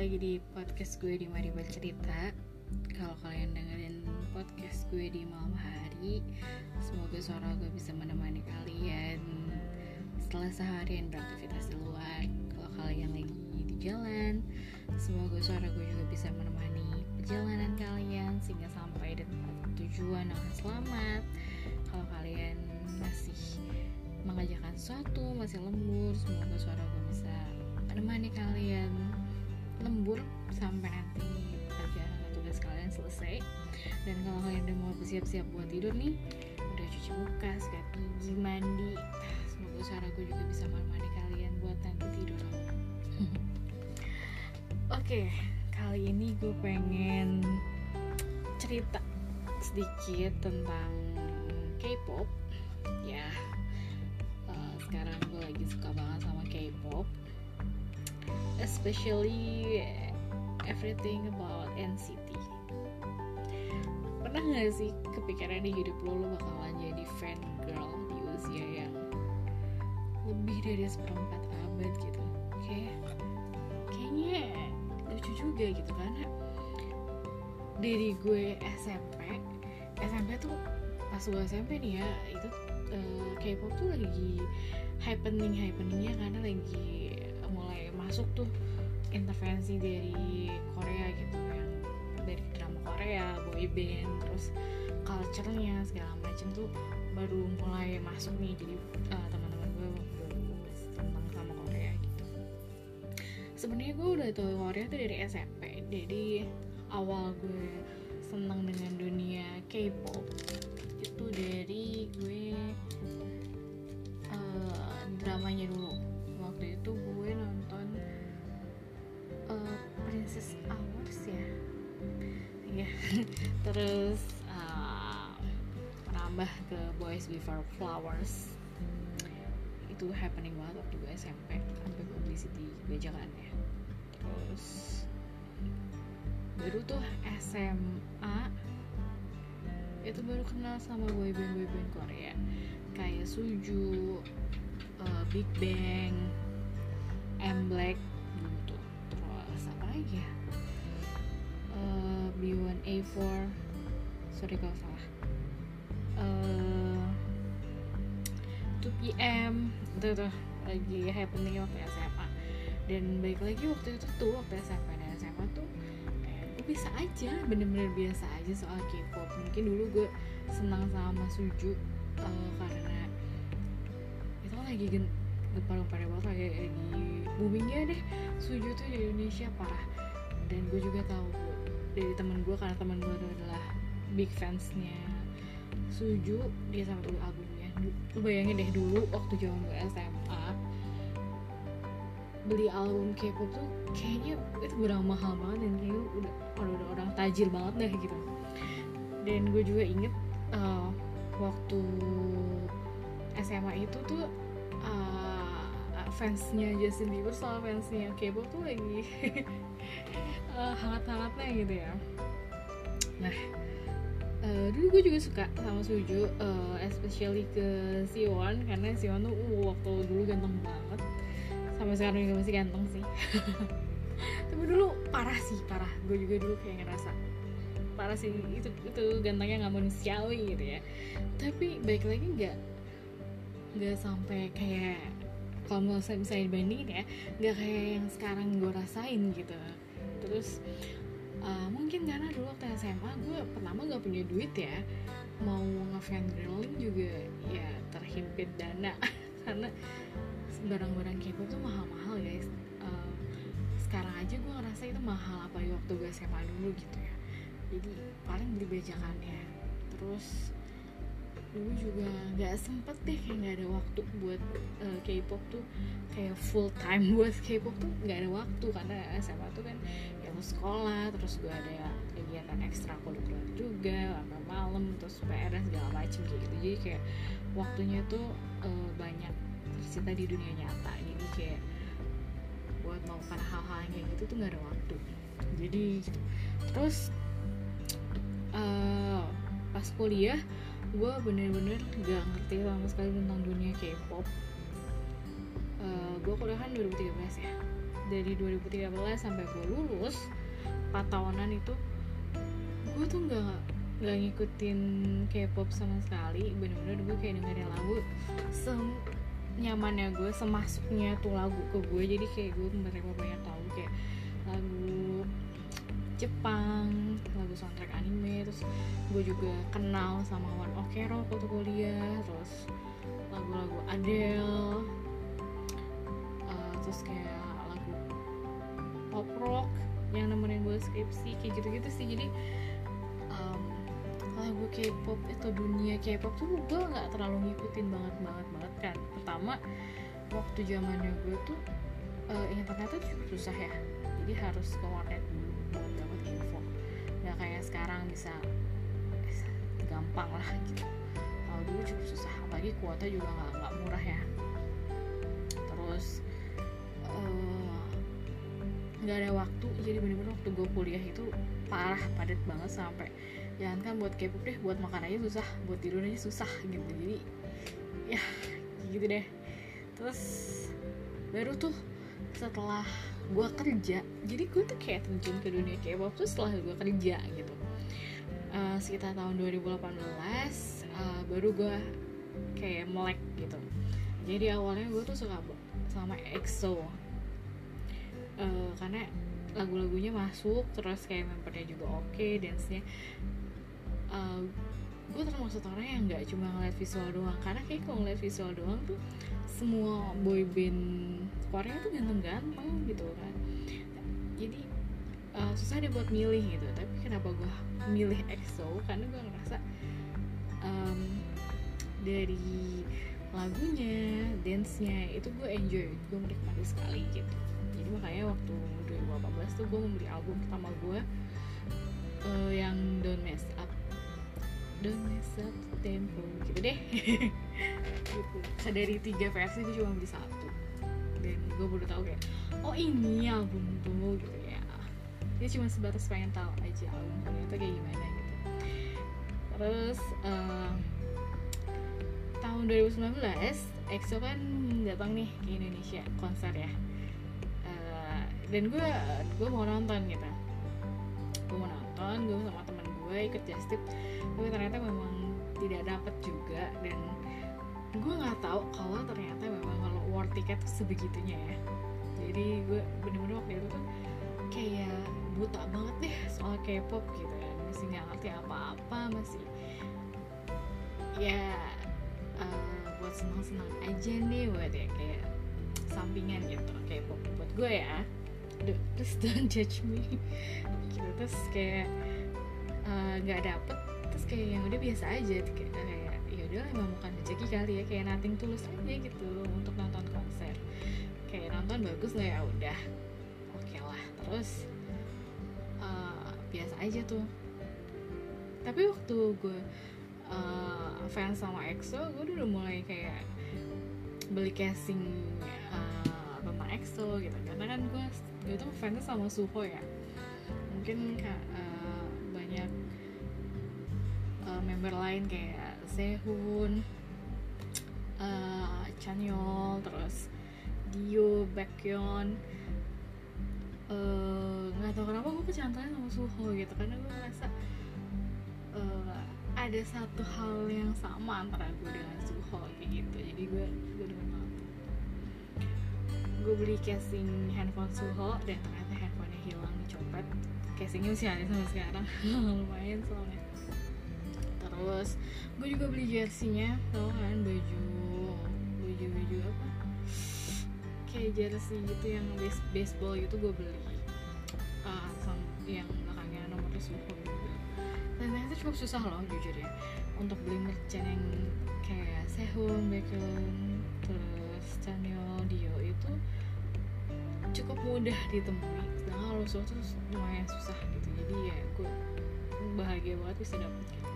lagi di podcast gue di Mari Bercerita. Kalau kalian dengerin podcast gue di malam hari, semoga suara gue bisa menemani kalian setelah seharian beraktivitas di luar. Kalau kalian lagi di jalan, semoga suara gue juga bisa menemani perjalanan kalian sehingga sampai di tujuan dengan selamat. Kalau kalian masih mengajarkan sesuatu, masih lembur, semoga suara gue bisa menemani kalian lembur sampai nanti pelajaran atau tugas kalian selesai. Dan kalau kalian udah mau siap-siap buat tidur nih, udah cuci muka, sikat gigi, mandi, semoga suara gue juga bisa menemani kalian buat nanti tidur. Oke, kali ini gue pengen cerita sedikit tentang K-pop ya. Sekarang gue lagi suka banget sama K-pop, especially everything about NCT. Pernah gak sih kepikiran di hidup lo bakalan jadi fan girl di usia yang lebih dari 1/4 abad gitu? Kayaknya lucu juga gitu, karena dari gue SMP tuh, pas gue SMP nih ya, itu K-pop tuh lagi happeningnya karena lagi mulai masuk tuh intervensi dari Korea gitu, yang dari drama Korea, boy band, terus culture-nya segala macam tuh baru mulai masuk nih. Jadi teman-teman gue waktu itu tentang sama Korea gitu. Sebenarnya gue udah tahu Korea tuh dari SMP, jadi awal gue senang dengan dunia K-pop itu dari gue dramanya dulu. Waktu itu gue nonton Princess Hours ya. Terus nambah ke Boys Before Flowers. Itu happening banget waktu gue SMP, sampai gue beli CD bajakannya. Terus baru tuh SMA itu baru kenal sama boyband Korea kayak Suju, Big Bang, M Black gitu. Terus apa lagi ya, B1A4, sorry kalau salah, 2PM tuh lagi happening waktu SMA. Dan balik lagi waktu itu tuh waktu SMA tuh bisa aja, bener-bener biasa aja soal K-pop. Mungkin dulu gue senang sama Suju karena itu lagi gempar-gemparnya banget, lagi boomingnya deh Suju tuh di Indonesia parah. Dan gue juga tahu dari teman gue, karena teman gue adalah big fansnya Suju, dia sampai tulis albumnya. Lu bayangin deh, dulu waktu zaman gue SMA beli album K-pop tuh kayaknya itu barang mahal banget, dan kayaknya udah orang tajir banget deh gitu. Dan gue juga inget waktu SMA itu tuh fansnya Justin Bieber sama fansnya K-pop tuh lagi hangat-hangatnya gitu ya. Nah, dulu gue juga suka sama Suju, especially ke Siwon, karena Siwon tuh waktu dulu ganteng banget, sampai sekarang juga masih ganteng sih. Tapi dulu parah, gue juga dulu kayak ngerasa parah sih, itu gantengnya nggak manusiawi gitu ya. Tapi baik lagi nggak sampai kayak, kalau misalnya dibandingin ya, nggak kayak yang sekarang gue rasain gitu. Terus mungkin karena dulu waktu SMA gue pertama nggak punya duit ya, mau nge-fangirling juga ya terhimpit dana. Karena barang-barang K-pop tuh mahal-mahal guys. Sekarang aja gue ngerasa itu mahal, apalagi waktu gue SMA dulu gitu ya. Jadi paling beli bajakannya. Terus dulu juga nggak sempet deh, kayak nggak ada waktu buat K-pop tuh, kayak full time buat K-pop tuh nggak ada waktu, karena SMA tuh kan ya mau sekolah, terus gue ada kegiatan ekstrakurikuler juga sampai malam, terus PR dan segala macem gitu. Jadi kayak waktunya tuh banyak tercita di dunia nyata, jadi kayak buat melakukan hal-hal kayak gitu tuh nggak ada waktu. Jadi terus pas kuliah gue bener-bener nggak ngerti sama sekali tentang dunia K-pop. Gue kuliah kan 2013 ya, dari 2013 sampai gue lulus 4 tahunan itu gue tuh gak ngikutin K-pop sama sekali. Bener-bener gue kayak dengerin lagu senyamannya gue, semasuknya tuh lagu ke gue. Jadi kayak gue menerima banyak lagu, kayak lagu Jepang, lagu soundtrack anime. Terus gue juga kenal sama One Ok Rock waktu kuliah, terus lagu-lagu Adele, terus kayak lagu pop rock yang nemenin gue skripsi, kayak gitu-gitu sih. Jadi lagu K-pop itu, dunia K-pop tuh gue nggak terlalu ngikutin banget kan. Pertama waktu zamannya gue tuh internetnya cukup susah ya, jadi harus ke warnet dulu buat dapat info. Nggak kayak sekarang bisa gampang lah gitu. Kalau dulu cukup susah, apalagi kuota juga nggak murah ya. Terus nggak ada waktu, jadi bener-bener waktu gue kuliah itu parah, padat banget, sampai jangan kan buat K-pop deh, buat makan aja susah, buat tidur aja susah gitu. Jadi ya gitu deh. Terus baru tuh setelah gue kerja, jadi gue tuh kayak terjun ke dunia K-pop tuh setelah gue kerja gitu. Sekitar tahun 2018 baru gue kayak melek gitu. Jadi awalnya gue tuh suka sama EXO karena lagu-lagunya masuk, terus kayak mempernya juga oke, dance-nya. Gue termasuk orang yang gak cuma ngeliat visual doang, karena kayak kalau ngeliat visual doang tuh semua boyband Korea tuh ganteng-ganteng gitu kan. Jadi susah deh buat milih gitu. Tapi kenapa gue milih EXO, karena gue ngerasa dari lagunya, dance-nya itu gue enjoy, gue menikmati sekali gitu. Jadi makanya waktu 2018 tuh gue membeli album pertama gue yang Don't Mess Up Tempo gitu deh. Gitu. Dari 3 versi gue cuma beli 1, dan gue baru tahu kayak oh ini album tuh gitu ya. Dia cuma sebatas pengen tahu aja album ternyata kayak gimana gitu. Terus tahun 2019 EXO kan datang nih ke Indonesia konser ya, dan gue mau nonton gitu. Gue sama teman gue ikut just tip, tapi ternyata memang tidak dapat juga. Dan gue nggak tahu kalau ternyata memang kalau war tiket tuh sebegitunya ya. Jadi gue bener-bener waktu itu tuh kayak buta banget deh soal K-pop gitu kan, masih nggak ngerti apa-apa, masih ya buat senang-senang aja nih, buat ya kayak sampingan gitu K-pop buat gue ya. Please don't judge me gitu. Terus kayak nggak dapet, terus kayak yang udah biasa aja, kayak udah emang bukan rezeki kali ya, kayak nothing tulus aja gitu untuk nonton konser. Kayak nonton bagus lah ya udah, oke lah. Terus biasa aja tuh. Tapi waktu gue fans sama EXO, gue udah mulai kayak beli casing tentang EXO gitu. Karena kan gue tuh fansnya sama Suho ya. Mungkin banyak member lain kayak Sehun, Chanyeol, terus Dio, Baekhyun. Nggak tahu kenapa gue kecantolan sama Suho gitu, karena gue ngerasa ada satu hal yang sama antara gue dengan Suho kayak gitu. Jadi gue demen. Gue beli casing handphone Suho, dan ternyata handphonenya hilang, dicopet. Casingnya masih ada sampai sekarang. Lumayan soalnya. Terus gue juga beli jersinya, tau kan, baju apa kayak jersey gitu yang baseball gitu gue beli, yang belakangnya nomornya Suho juga. Dan ternyata cukup susah loh jujur ya untuk beli merchan yang kayak Sehun, Baekhyun, terus Chanyeol, Dio itu cukup mudah ditemui, sedangkan kalau Suho tuh lumayan susah gitu. Jadi ya gue bahagia banget bisa dapet gitu.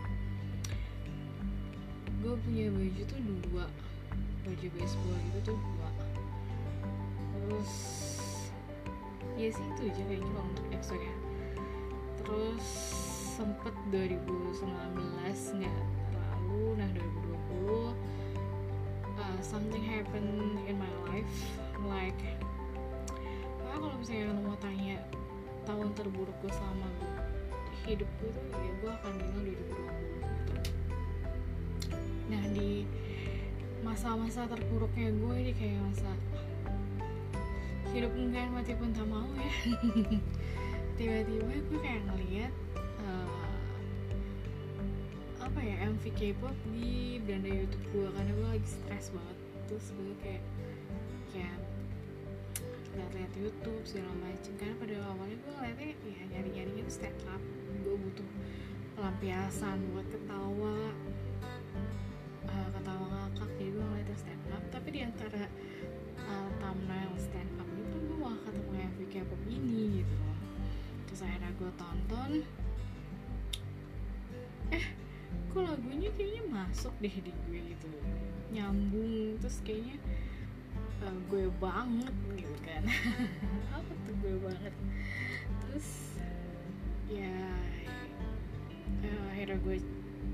Gue punya baju tuh 2, baju baseball itu tuh 2. Terus ya sih itu aja kayaknya kalau untuk EXO ya. Terus sempet 2019 nggak terlalu, nah 2020 something happened in my life, like Karena kalau misalnya lo mau tanya tahun terburuk gue selama hidup gue tuh, ya gue akan bilang 2020 gitu. Nah di masa-masa terburuknya gue ini kayak masa hidup enggan mati pun tak mau ya. Tiba-tiba gue kayak ngeliat apa ya, MV K-pop di beranda YouTube gue karena gue lagi stres banget. Terus gue kayak lihat YouTube segala macam, karena pada awalnya gue ngeliatnya ya nyari-nyarinya tuh stand up, gue butuh pelampiasan buat ketawa ngakak, jadi gue ngeliatnya stand up. Tapi diantara thumbnail stand up itu gue malah ketemu MV K-pop ini gitu loh. Terus akhirnya gue tonton, kok lagunya kayaknya masuk deh di gue gitu, nyambung. Terus kayaknya gue banget gitu kan. Apa tuh gue banget? Terus ya akhirnya gue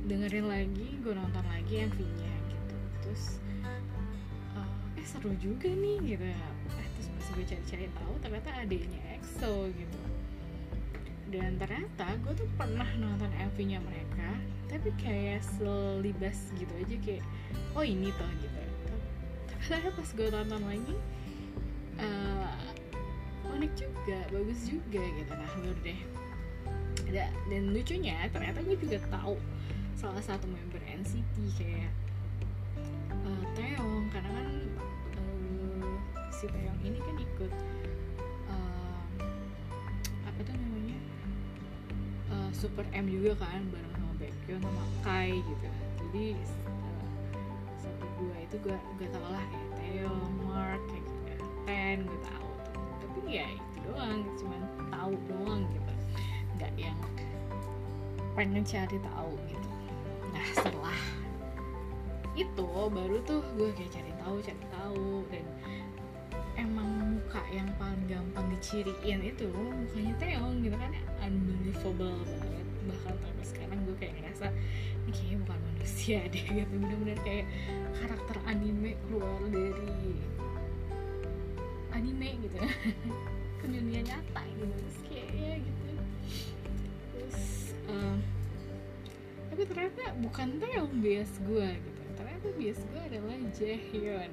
dengerin lagi, gue nonton lagi MV-nya gitu. Terus seru juga nih gitu. Terus pas gue cari-cari tahu ternyata adiknya EXO gitu. Dan ternyata gue tuh pernah nonton MV-nya mereka, tapi kayak selibas gitu aja, kayak oh ini toh gitu. Karena pas gue tonton lagi unik juga, bagus juga gitu. Nah bener deh. Dan lucunya ternyata gue juga tahu salah satu member NCT kayak Taeyong, karena kan si Taeyong ini kan ikut Super M juga kan, bareng sama Baekhyun sama Kai gitu. Jadi dua itu gue tau lah ya, Taeyong, Mark, kayak gitu ya, Ten gue tau tuh. Tapi ya itu doang, cuman tahu doang gitu, nggak yang pengen cari tahu gitu. Nah setelah itu baru tuh gue kayak cari tahu, dan emang muka yang paling gampang diciriin itu mukanya Taeyong gitu kan, unbelievable banget. Bahkan sampai sekarang gue kayak ngerasa ini kayaknya bukan manusia deh gitu, bener-bener kayak karakter anime keluar dari anime gitu ya, ke dunia nyata gitu. Terus kayaknya gitu. Terus tapi ternyata bukan Taeyong bias gue gitu, ternyata bias gue adalah Jaehyun.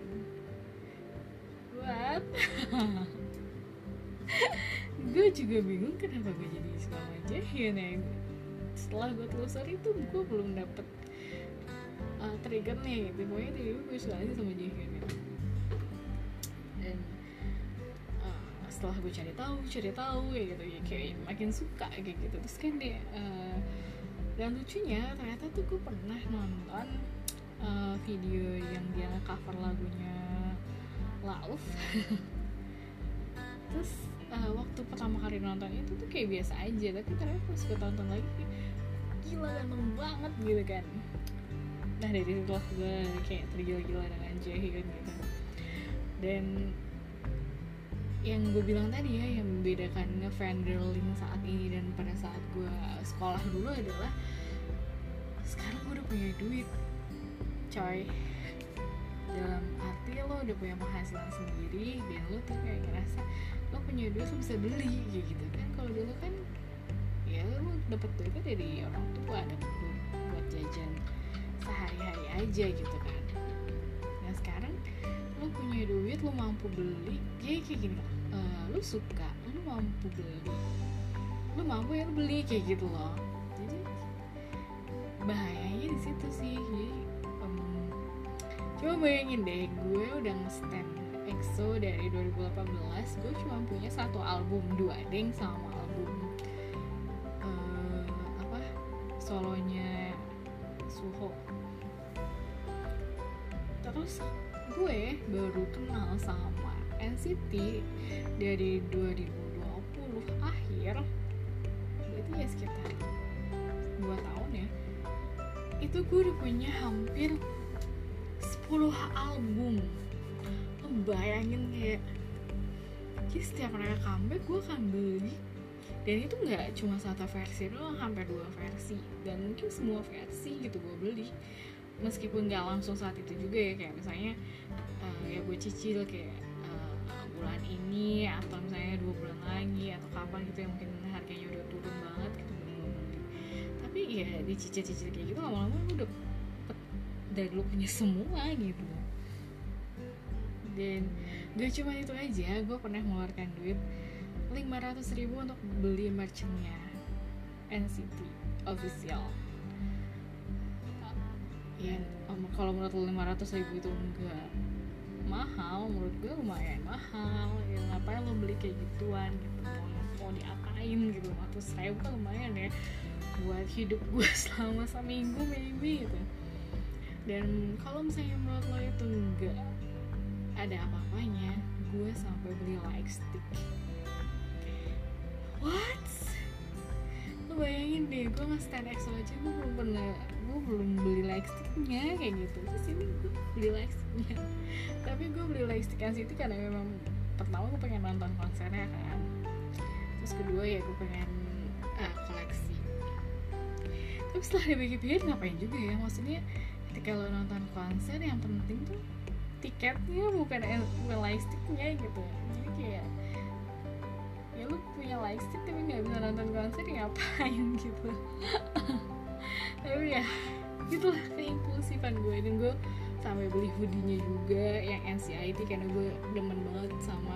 What? Gue juga bingung kenapa gue jadi Islam aja ya, nih. Setelah gue telusuri itu gue belum dapet trigger nih, gitu. Pokoknya dari dulu gue suka aja sama Jaehyun gitu. Dan setelah gue cari tahu ya gitu, ya kayak makin suka kayak gitu. Terus kan dia dan lucunya ternyata tuh gue pernah nonton video yang dia cover lagunya Lauf. Terus waktu pertama kali nonton itu tuh kayak biasa aja, tapi ternyata pas gue tonton lagi kayak gila, ganteng banget gitu kan. Nah dari situ gue kayak tergila-gila dengan Jaehyun gitu. Dan yang gue bilang tadi ya, yang membedakan nge-fangirling saat ini dan pada saat gue sekolah dulu adalah sekarang gue udah punya duit coy, dalam arti lo udah punya penghasilan sendiri dan lo tuh kayak ngerasa lo punya duit, lo bisa beli gitu kan. Kalau dulu kan ya lo dapet duitnya dari orang tua, dapet duit buat jajan sehari-hari aja gitu kan. Nah sekarang lo punya duit, lo mampu beli kayak gini, lo suka, lo mampu beli, lo mampu ya lo beli kayak gitu loh. Jadi bahayanya di situ sih. Jadi coba bayangin deh, gue udah nge-stand EXO dari 2018, gue cuma punya satu album, 2 deng sama album solonya Suho. Terus gue baru kenal sama NCT dari 2020 akhir, berarti ya sekitar 2 tahun ya. Itu gue udah punya hampir 10 album. Lo bayangin kayak jadi setiap mereka comeback gue akan beli, dan itu nggak cuma satu versi doang, hampir 2 versi dan mungkin semua versi gitu gue beli, meskipun nggak langsung saat itu juga ya. Kayak misalnya ya gue cicil kayak bulan ini atau misalnya 2 bulan lagi atau kapan gitu yang mungkin harganya udah turun banget gitu belum beli. Tapi ya dicicil-cicil kayak gitu lama-lama lu udah dapet dari lu punya semua gitu. Dan gak cuma itu aja, gue pernah mengeluarkan duit 500.000 untuk beli merchantnya NCT official. Ya kalau menurut lu 500.000 itu enggak mahal, menurut gue lumayan mahal. Ya ngapain lo beli kayak gituan gitu, mau diapain gitu, 500.000 kan lumayan ya buat hidup gue selama seminggu maybe gitu. Dan kalau misalnya menurut lo itu enggak ada apa-apanya, gue sampai beli lightstick. What? Lo bayangin deh, gue nge-stand EXO aja gue belum beli lightsticknya kayak gitu. Terus ini gue beli lightsticknya. Tapi gue beli lightstick NCT karena memang pertama gue pengen nonton konsernya kan. Terus kedua ya gue pengen koleksi. Tapi setelah dipikir-pikir ngapain juga ya, maksudnya ketika lo nonton konser yang penting tuh tiketnya bukan lightsticknya gitu. Jadi kayak ya lu punya lightstick tapi nggak bisa nonton konser ngapain gitu. Tapi ya itulah keimpulsifan gue. Dan gue sampai beli hoodie-nya juga yang NCT karena gue demen banget sama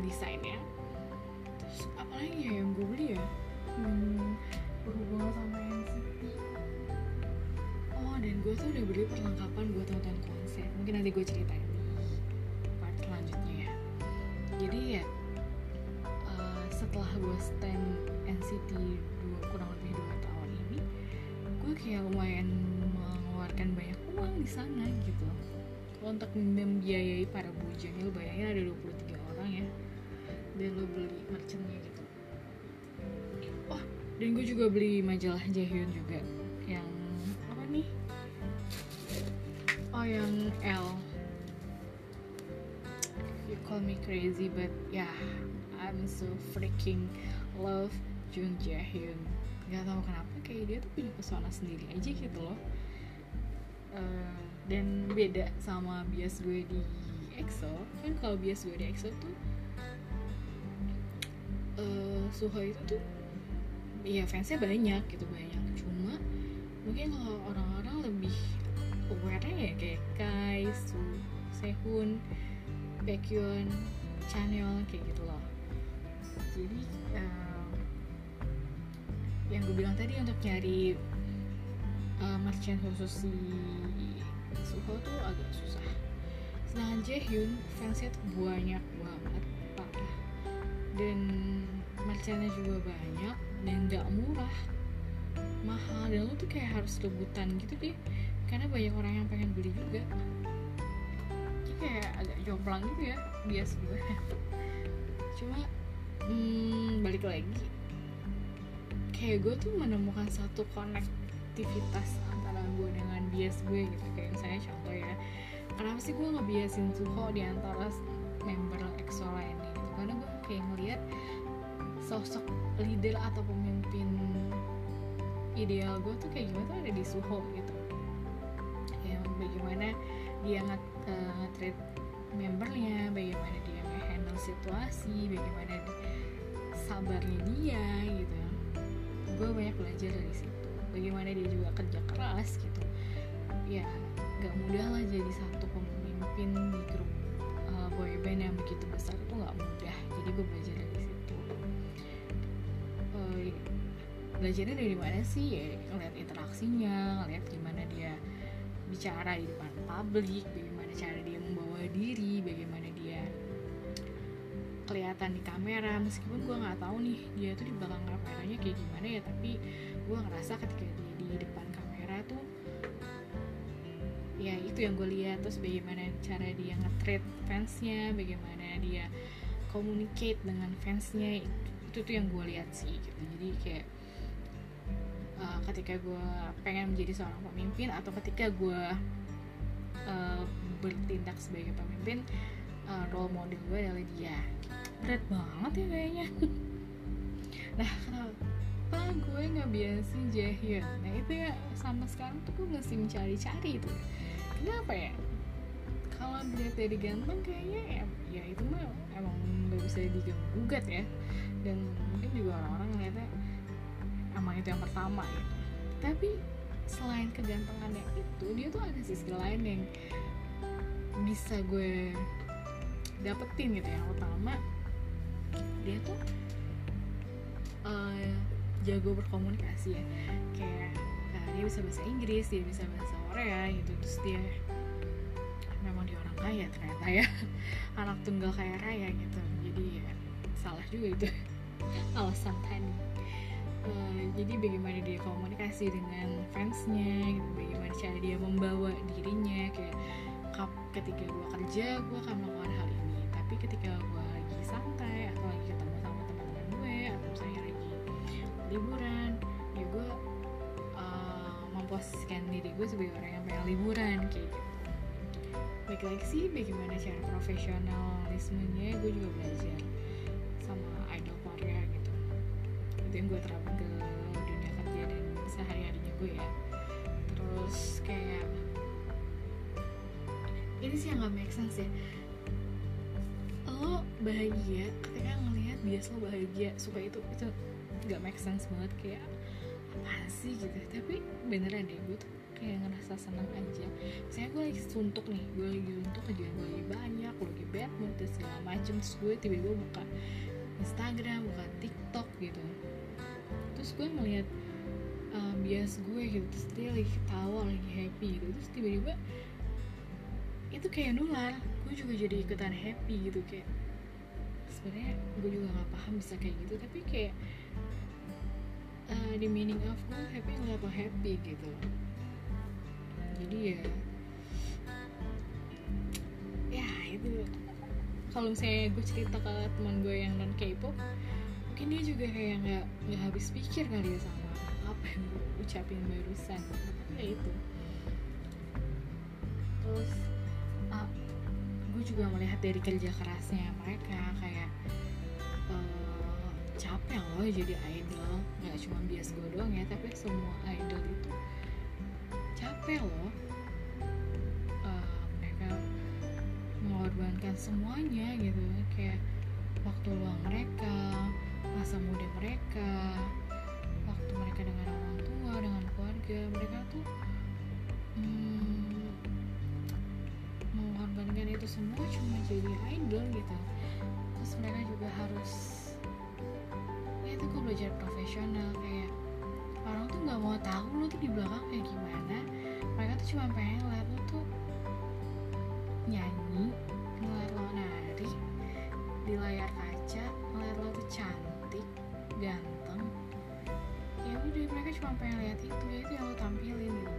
desainnya. Terus apa lagi ya yang gue beli ya berhubungan sama NCT. Oh, dan gue tuh udah beli perlengkapan buat nonton konser. Mungkin nanti gue ceritain di part selanjutnya ya. Jadi ya setelah gue stand NCT kurang lebih 2 tahun ini, gue kayak lumayan mengeluarkan banyak uang di sana gitu untuk membiayai para bujang. Lo bayangin ada 23 orang ya, dan lo beli merchantnya gitu. Oh, dan gue juga beli majalah Jaehyun juga yang apa nih? Oh, yang L. You call me crazy but yeah, I'm so freaking love Jung Jaehyun. Gak tau kenapa kayak dia tuh punya pesona sendiri aja gitu loh. Dan beda sama bias gue di EXO. Kan kalau bias gue di EXO tuh Suho itu tuh ya fansnya banyak gitu, banyak. Cuma mungkin kalau orang-orang lebih aware-nya ya kayak Kai, Sehun, Baekhyun, Chanyeol kayak gitu loh. Jadi yang gue bilang tadi untuk nyari merchant khusus si Suho tuh agak susah. Sedangkan Jaehyun fansnya tuh banyak banget parah, dan merchantnya juga banyak dan gak murah, mahal, dan lu tuh kayak harus rebutan gitu deh karena banyak orang yang pengen beli juga. Jadi kayak agak jomplang gitu ya bias gue. Cuma balik lagi, kayak gue tuh menemukan satu konektivitas antara gue dengan bias gue gitu. Kayak misalnya contoh ya, kenapa sih gue ngebiasin Suho di antara member EXO lainnya gitu? Karena gue kayak ngeliat sosok leader atau pemimpin ideal gue tuh kayak gimana tuh ada di Suho gitu. Kayak bagaimana dia nge-treat membernya, bagaimana dia nge-handle situasi, bagaimana sabarnya dia gitu. Gue banyak belajar dari situ, bagaimana dia juga kerja keras gitu ya. Gak mudah lah jadi satu pemimpin di grup boyband yang begitu besar itu gak mudah. Jadi gue belajar dari situ. Belajarnya dari mana sih ya, ngeliat interaksinya, ngeliat gimana dia bicara di depan publik, bagaimana cara dia membawa diri, bagaimana dia kelihatan di kamera. Meskipun gue nggak tahu nih dia tuh di belakang kameranya kayak gimana ya, tapi gue ngerasa ketika dia di depan kamera tuh ya itu yang gue lihat. Terus bagaimana cara dia nge-treat fansnya, bagaimana dia communicate dengan fansnya, itu tuh yang gue lihat sih gitu. Jadi kayak ketika gue pengen menjadi seorang pemimpin atau ketika gue bertindak sebagai pemimpin, role model gue adalah dia. Berat banget ya kayaknya. Nah, kenapa gue ngebiasin Jaehyun? Nah itu ya, sama sekarang tuh gue masih mencari-cari itu. Kenapa ya? kalau dilihat dari ganteng kayaknya ya itu mah emang nggak bisa digugat ya, dan mungkin juga orang-orang ngeliatnya emang itu yang pertama gitu. Tapi selain kegantengannya itu, dia tuh ada sisi lain yang bisa gue dapetin gitu. Yang pertama, dia tuh jago berkomunikasi ya, kayak dia bisa bahasa Inggris, dia bisa bahasa Korea gitu. Terus dia memang dia orang kaya ternyata ya, anak tunggal kaya raya gitu, jadi ya, salah juga itu alasan tadi. Jadi bagaimana dia komunikasi dengan fansnya gitu, bagaimana cara dia membawa dirinya, kayak ketika gue kerja gue akan melakukan hal ini, tapi ketika gue lagi santai atau lagi ketemu sama teman-teman gue atau misalnya lagi liburan ya gue memposisikan diri gue sebagai orang yang pengen liburan kayak gitu. Baik-baik sih bagaimana cara profesionalismenya gue juga belajar sama idol Korea gitu, itu yang gue terapkan ke dunia kerja dan sehari-harinya gue ya. Terus kayak ini sih yang gak make sense ya, lo bahagia ketika ngelihat bias lo bahagia, suka itu gak make sense banget, kayak apa sih gitu. Tapi beneran deh, gue tuh kayak ngerasa senang aja. Misalnya gue lagi suntuk nih, gue lagi suntuk, kerjaan gue lagi banyak, gue lagi bad mood dan segala macem, terus gue tiba-tiba buka Instagram, buka TikTok gitu, terus gue ngelihat bias gue gitu, terus dia lagi ketawa, lagi happy gitu, terus tiba-tiba itu kayak nular, gue juga jadi ikutan happy gitu. Kayak sebenarnya gue juga nggak paham bisa kayak gitu, tapi kayak the meaning of gue happy nggak apa happy gitu. Jadi ya itu kalau misalnya gue cerita ke teman gue yang non K-pop, mungkin dia juga kayak nggak habis pikir kali ya sama apa yang gue ucapin barusan. Tapi ya itu. Terus gue juga melihat dari kerja kerasnya mereka, kayak capek loh jadi idol, nggak cuma bias gue doang ya, tapi semua idol itu capek loh. Mereka mengorbankan semuanya gitu, kayak waktu luang mereka, masa muda mereka, waktu mereka dengan orang tua, dengan keluarga mereka tuh mengorbankan itu semua cuma jadi idol gitu. Terus mereka juga harus ya itu, gue belajar profesional, kayak orang tuh nggak mau tahu lo tuh di belakang kayak gimana, mereka tuh cuma pengen lihat lo tuh nyanyi, ngeliat lo nari di layar kaca, ngeliat lo tuh cantik, ganteng, ya udah mereka cuma pengen lihat itu, ya itu yang lo tampilin gitu.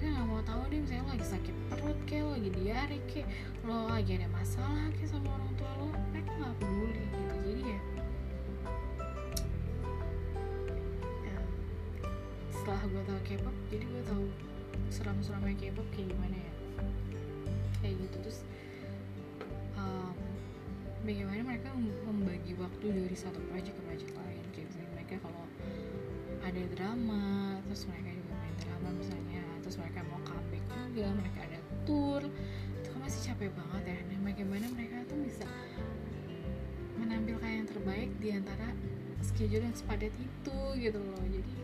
Mereka nggak mau tahu deh misalnya lo lagi sakit perut kayak, lo lagi diare kayak, lo lagi ada masalah kayak sama orang tua lo, mereka nggak peduli gitu. Jadi ya setelah gue tahu K-pop, jadi gue tahu seram-seramnya K-pop kayak gimana ya, kayak gitu. Terus bagaimana mereka membagi waktu dari satu project ke project lain, kayak misalnya mereka kalau ada drama, terus mereka juga main drama misalnya, terus mereka mau comeback juga, mereka ada tour, itu kan masih capek banget ya. Nah bagaimana mereka tuh bisa menampilkan yang terbaik di antara schedule yang sepadat itu gitu loh. Jadi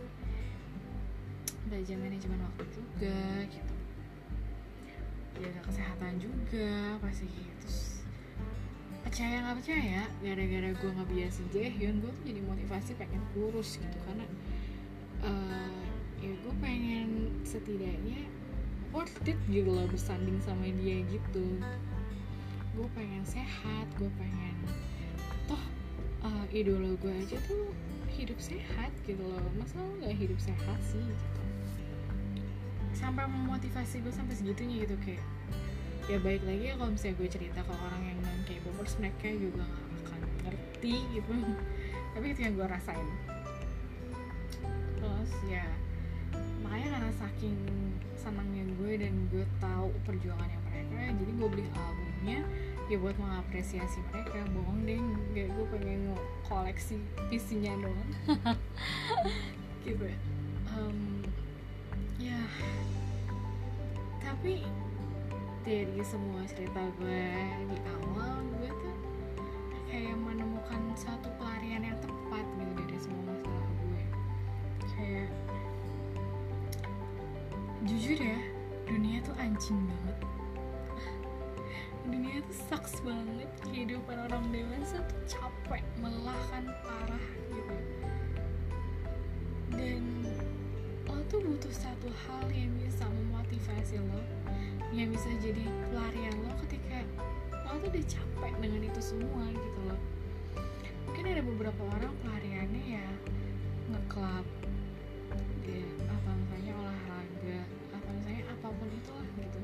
belajar manajemen waktu juga gitu, jaga kesehatan juga pasti. Terus percaya nggak percaya, gara-gara gue nggak biasa Jaehyun, gue tuh jadi motivasi pengen kurus gitu, karena ya gue pengen setidaknya worth it gitu loh bersanding sama dia gitu. Gue pengen sehat, gue pengen toh idola gue aja tuh hidup sehat gitu loh, masa lo nggak hidup sehat sih gitu. Sampai memotivasi gue sampai segitunya gitu. Kayak ya baik lagi ya kalau misalnya gue cerita ke orang yang non K-popers, mereka juga nggak akan ngerti gitu, tapi itu yang gue rasain. Terus ya makanya karena saking senangnya gue dan gue tahu perjuangannya mereka, jadi gue beli albumnya ya buat mengapresiasi mereka. Bohong deh, nggak, gue pengen koleksi PC-nya doang gitu. Ya tapi dari semua cerita gue di awal, gue tuh kayak menemukan satu pelarian yang tepat gitu dari semua masalah gue. Kayak jujur ya, dunia tuh anjing banget, dunia tuh sucks banget, kehidupan orang dewasa tuh capek, melelahkan parah gitu. Dan lo tuh butuh satu hal yang bisa memotivasi lo, yang bisa jadi pelarian lo ketika lo tuh udah capek dengan itu semua gitu loh. Mungkin ada beberapa orang pelariannya ya nge-club ya, apa misalnya olahraga, apa misalnya apapun itulah gitu.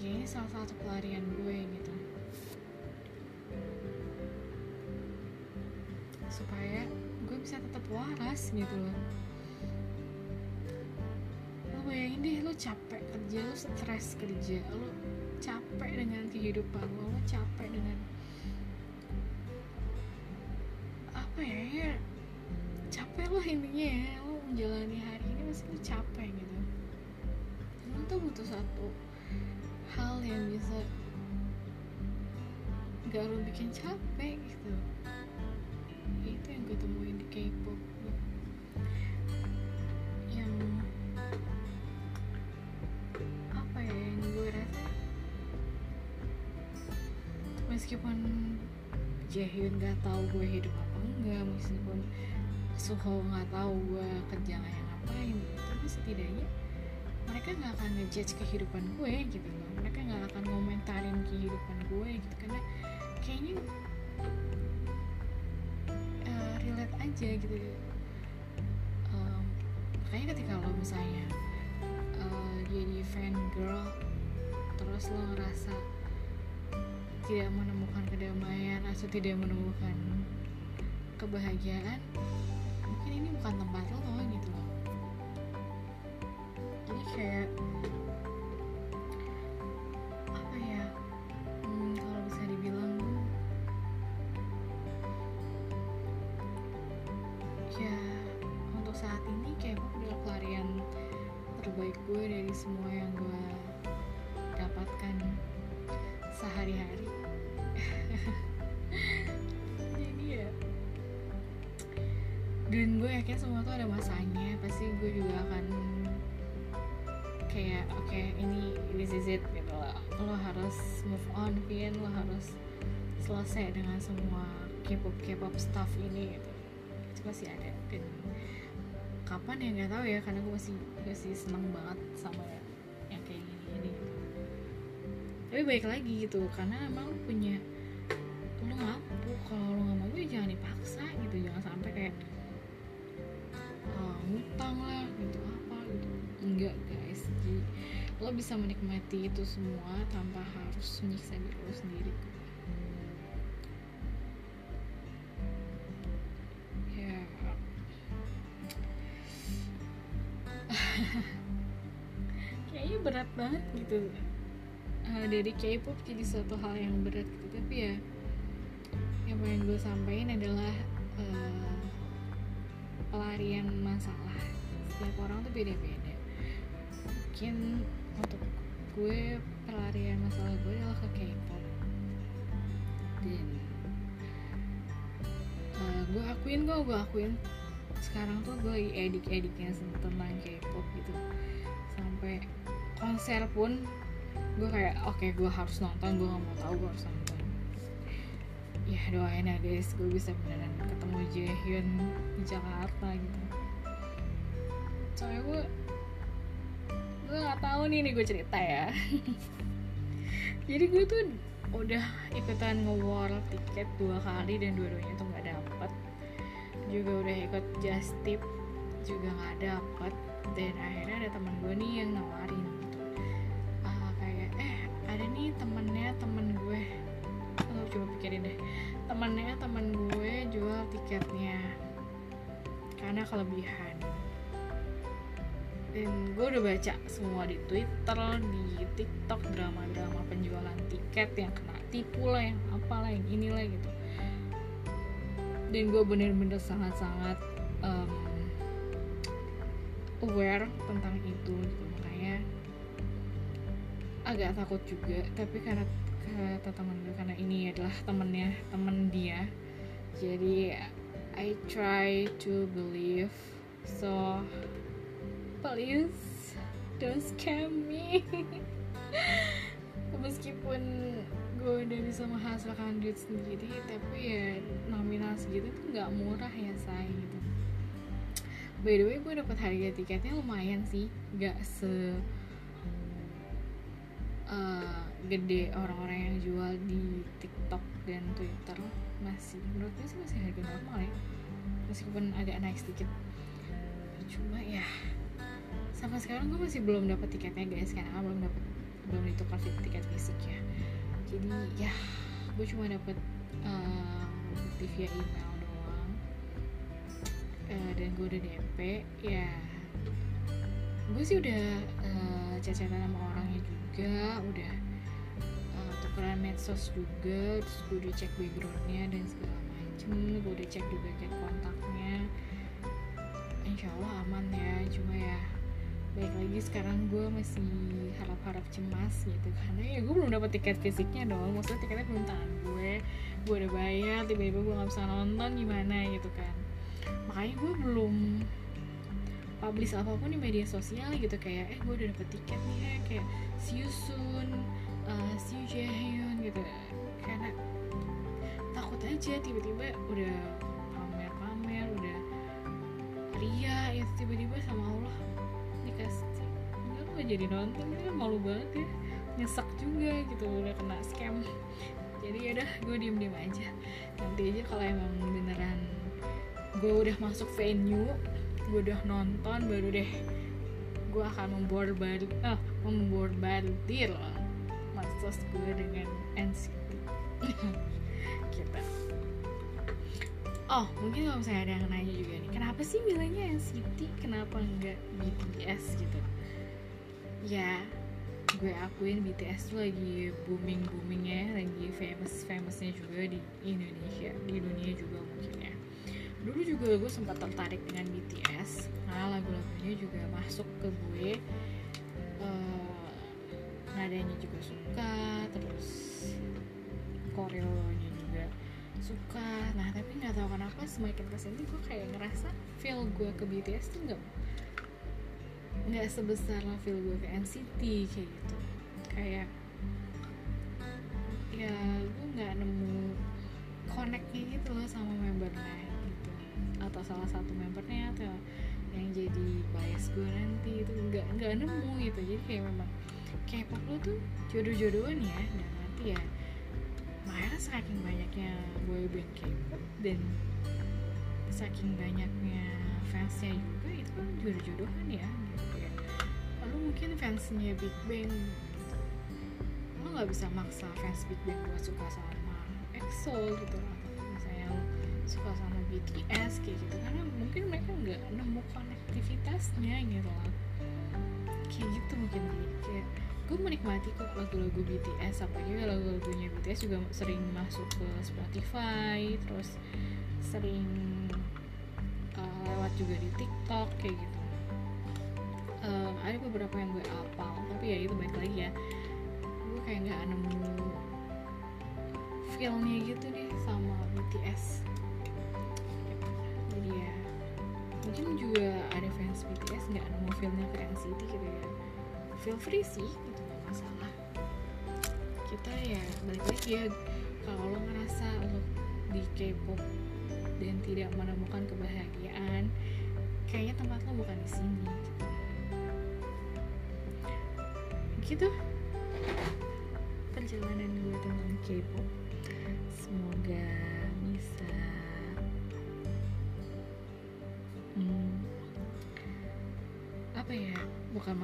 Ya ini salah satu pelarian gue gitu, supaya gue bisa tetap waras gitu loh. Lo bayangin deh, lo capek kerja, lo stres kerja, lo capek dengan kehidupan lo, lo capek dengan apa ya, ya capek lo intinya ya, lo menjalani hari ini masih lo capek gitu. Lo tuh butuh satu hal yang bisa gak lo bikin capek gitu. Itu yang gue temuin di K-pop, yang apa ya, yang gue rasa meskipun Jaehyun gak tahu gue hidup apa enggak, meskipun Suho gak tahu gue kerja kayak ngapain, tapi setidaknya mereka gak akan ngejudge kehidupan gue gitu loh. Mereka gak akan ngomentarin kehidupan gue gitu, karena kayaknya relate aja gitu. Makanya ketika lo misalnya jadi fangirl, terus lo ngerasa tidak menemukan kedamaian atau tidak menemukan kebahagiaan, mungkin ini bukan tempat lo gitu loh. Jadi kayak apa ya, kalau bisa dibilang ya untuk saat ini kayak gue udah pelarian terbaik gue dari semua yang gue dapatkan sehari-hari. Jadi ya, dan gue yakin semua tuh ada masanya, pasti gue juga akan kayak okay, ini this is it gitu lah. Lo harus move on, Vien, lo harus selesai dengan semua K-pop stuff ini gitu. Masih ada, dan kapan ya nggak tahu ya, karena gue masih seneng banget sama yang kayak gini gitu. Tapi baik lagi gitu, karena emang punya lo mampu, kalau lo nggak mampu ya jangan dipaksa gitu, jangan sampai kayak ngutang lah gitu apa gitu. Enggak guys, jadi lo bisa menikmati itu semua tanpa harus menyiksa diri lo sendiri. Kayaknya berat banget gitu, dari K-pop jadi suatu hal yang berat gitu. Tapi ya yang pengen gue sampaikan adalah pelarian masalah setiap orang tuh beda-beda. Mungkin untuk gue pelarian masalah gue adalah ke K-pop, dan gue akuin sekarang tuh gue lagi edik-ediknya tentang K-pop gitu. Sampai konser pun gue kayak okay, gue harus nonton, gue gak mau tahu, gue harus nonton. Ya doain ya guys, gue bisa beneran ketemu Jaehyun di Jakarta gitu. Soalnya gue gak tahu nih gue cerita ya. Jadi gue tuh udah ikutan nge-war tiket 2 kali dan dua-duanya tuh gak dapet. Juga udah ikut just tip juga nggak dapet, dan akhirnya ada teman gue nih yang nawarin gitu. Kayak ada nih temen gue, coba pikirin deh, temen gue jual tiketnya karena kelebihan. Dan gue udah baca semua di Twitter, di TikTok, drama-drama penjualan tiket yang kena tipu lah, yang apalah, yang inilah gitu. Dan gue bener-bener sangat-sangat aware tentang itu gitu. Makanya agak takut juga, tapi karena kata teman gue, karena ini adalah temennya, temen dia, jadi I try to believe. So please don't scam me. Meskipun gue udah bisa menghasilkan duit sendiri, tapi ya nominal segitu tuh nggak murah ya say gitu. By the way, gue dapet harga tiketnya lumayan sih, nggak se gede orang-orang yang jual di TikTok dan Twitter. Masih menurut gue sih masih harga normal ya, meskipun agak naik sedikit. Cuma ya sampai sekarang gue masih belum dapat tiketnya guys, karena belum ditukar tiket fisik ya. Jadi ya gue cuma dapat via email doang, dan gue udah DP ya. Gue sih udah cacatan sama orangnya juga, udah tukeran medsos juga, terus gue udah cek backgroundnya dan segala macem, gue udah cek juga cek kontaknya. Insyaallah aman ya, cuma ya baik lagi sekarang gue masih harap-harap cemas gitu, karena ya gue belum dapat tiket fisiknya dong, maksudnya tiketnya belum tangan gue udah bayar, tiba-tiba gue nggak bisa nonton gimana gitu kan. Makanya gue belum publish apapun di media sosial gitu, kayak gue udah dapet tiket nih ya, kayak see you soon, see you Jaehyun gitu, karena takut aja tiba-tiba udah pamer-pamer, udah ria ya, tiba-tiba sama Allah dikasih enggak mau jadi nonton ya, malu banget ya, nyesek juga gitu, udah kena scam. Jadi yaudah gue diem-diem aja, nanti aja kalau emang beneran gue udah masuk venue, gue udah nonton, baru deh gue akan memborbardir medsos gue dengan NCT kita. Oh mungkin kalau misalnya ada yang nanya juga nih, kenapa sih bilangnya NCT, kenapa enggak BTS gitu ya? Gue akuin BTS tuh lagi booming-boomingnya, lagi famous-famousnya juga di Indonesia, di dunia juga mungkin ya. Dulu juga gue sempat tertarik dengan BTS karena lagu-lagunya juga masuk ke gue, nadanya juga suka, terus koreonya juga suka. Nah tapi nggak tahu kenapa semakin kesini gue kayak ngerasa feel gue ke BTS tuh nggak sebesar lah feel gue ke NCT kayak gitu. Kayak ya gue nggak nemu connect-nya gitu loh sama membernya, atau salah satu membernya, atau yang jadi bias gue nanti itu nggak nemu gitu. Jadi kayak memang K-pop lo tuh jodoh-jodohan ya, dan nanti ya makanya saking banyaknya boyband K-pop dan saking banyaknya fansnya juga, itu kan jodoh-jodohan ya gitu ya. Lalu mungkin fansnya Big Bang gitu, lo nggak bisa maksa fans Big Bang buat suka sama EXO gitu lah, misalnya lo suka sama BTS kayak gitu, karena mungkin mereka nggak nemu konektivitasnya gitu lah. Kayak gitu mungkin kayak gue menikmati kok lagu-lagu BTS, apalagi lagu-lagunya BTS juga sering masuk ke Spotify, terus sering lewat juga di TikTok kayak gitu. Ada beberapa yang gue hafal, tapi ya itu balik lagi ya, gue kayak nggak nemu feelnya gitu deh sama BTS. Jadi ya mungkin juga ada fans BTS nggak nemu filmnya ke NCT gitu ya, feel free sih gitu, nggak masalah. Kita ya balik lagi ya, kalau lo ngerasa lo di K-pop dan tidak menemukan kebahagiaan, kayaknya tempat lo bukan di sini gitu. Perjalanan gue tentang K-pop semoga bisa apa ya, bukan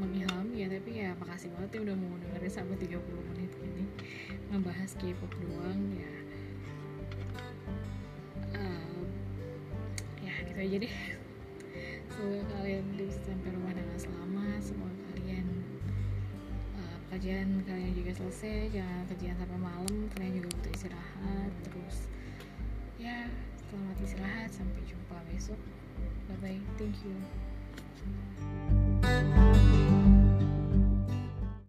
mengilhami ya, tapi ya makasih banget ya udah mau dengerin sampai 30 menit ini ngebahas K-pop doang ya. Ya gitu aja deh. Semoga kalian bisa sampai rumah dengan selamat, semoga kalian pekerjaan kalian juga selesai, jangan kerjaan sampai malam, kalian juga butuh istirahat. Terus ya selamat istirahat, sampai jumpa besok. Bye-bye. Thank you.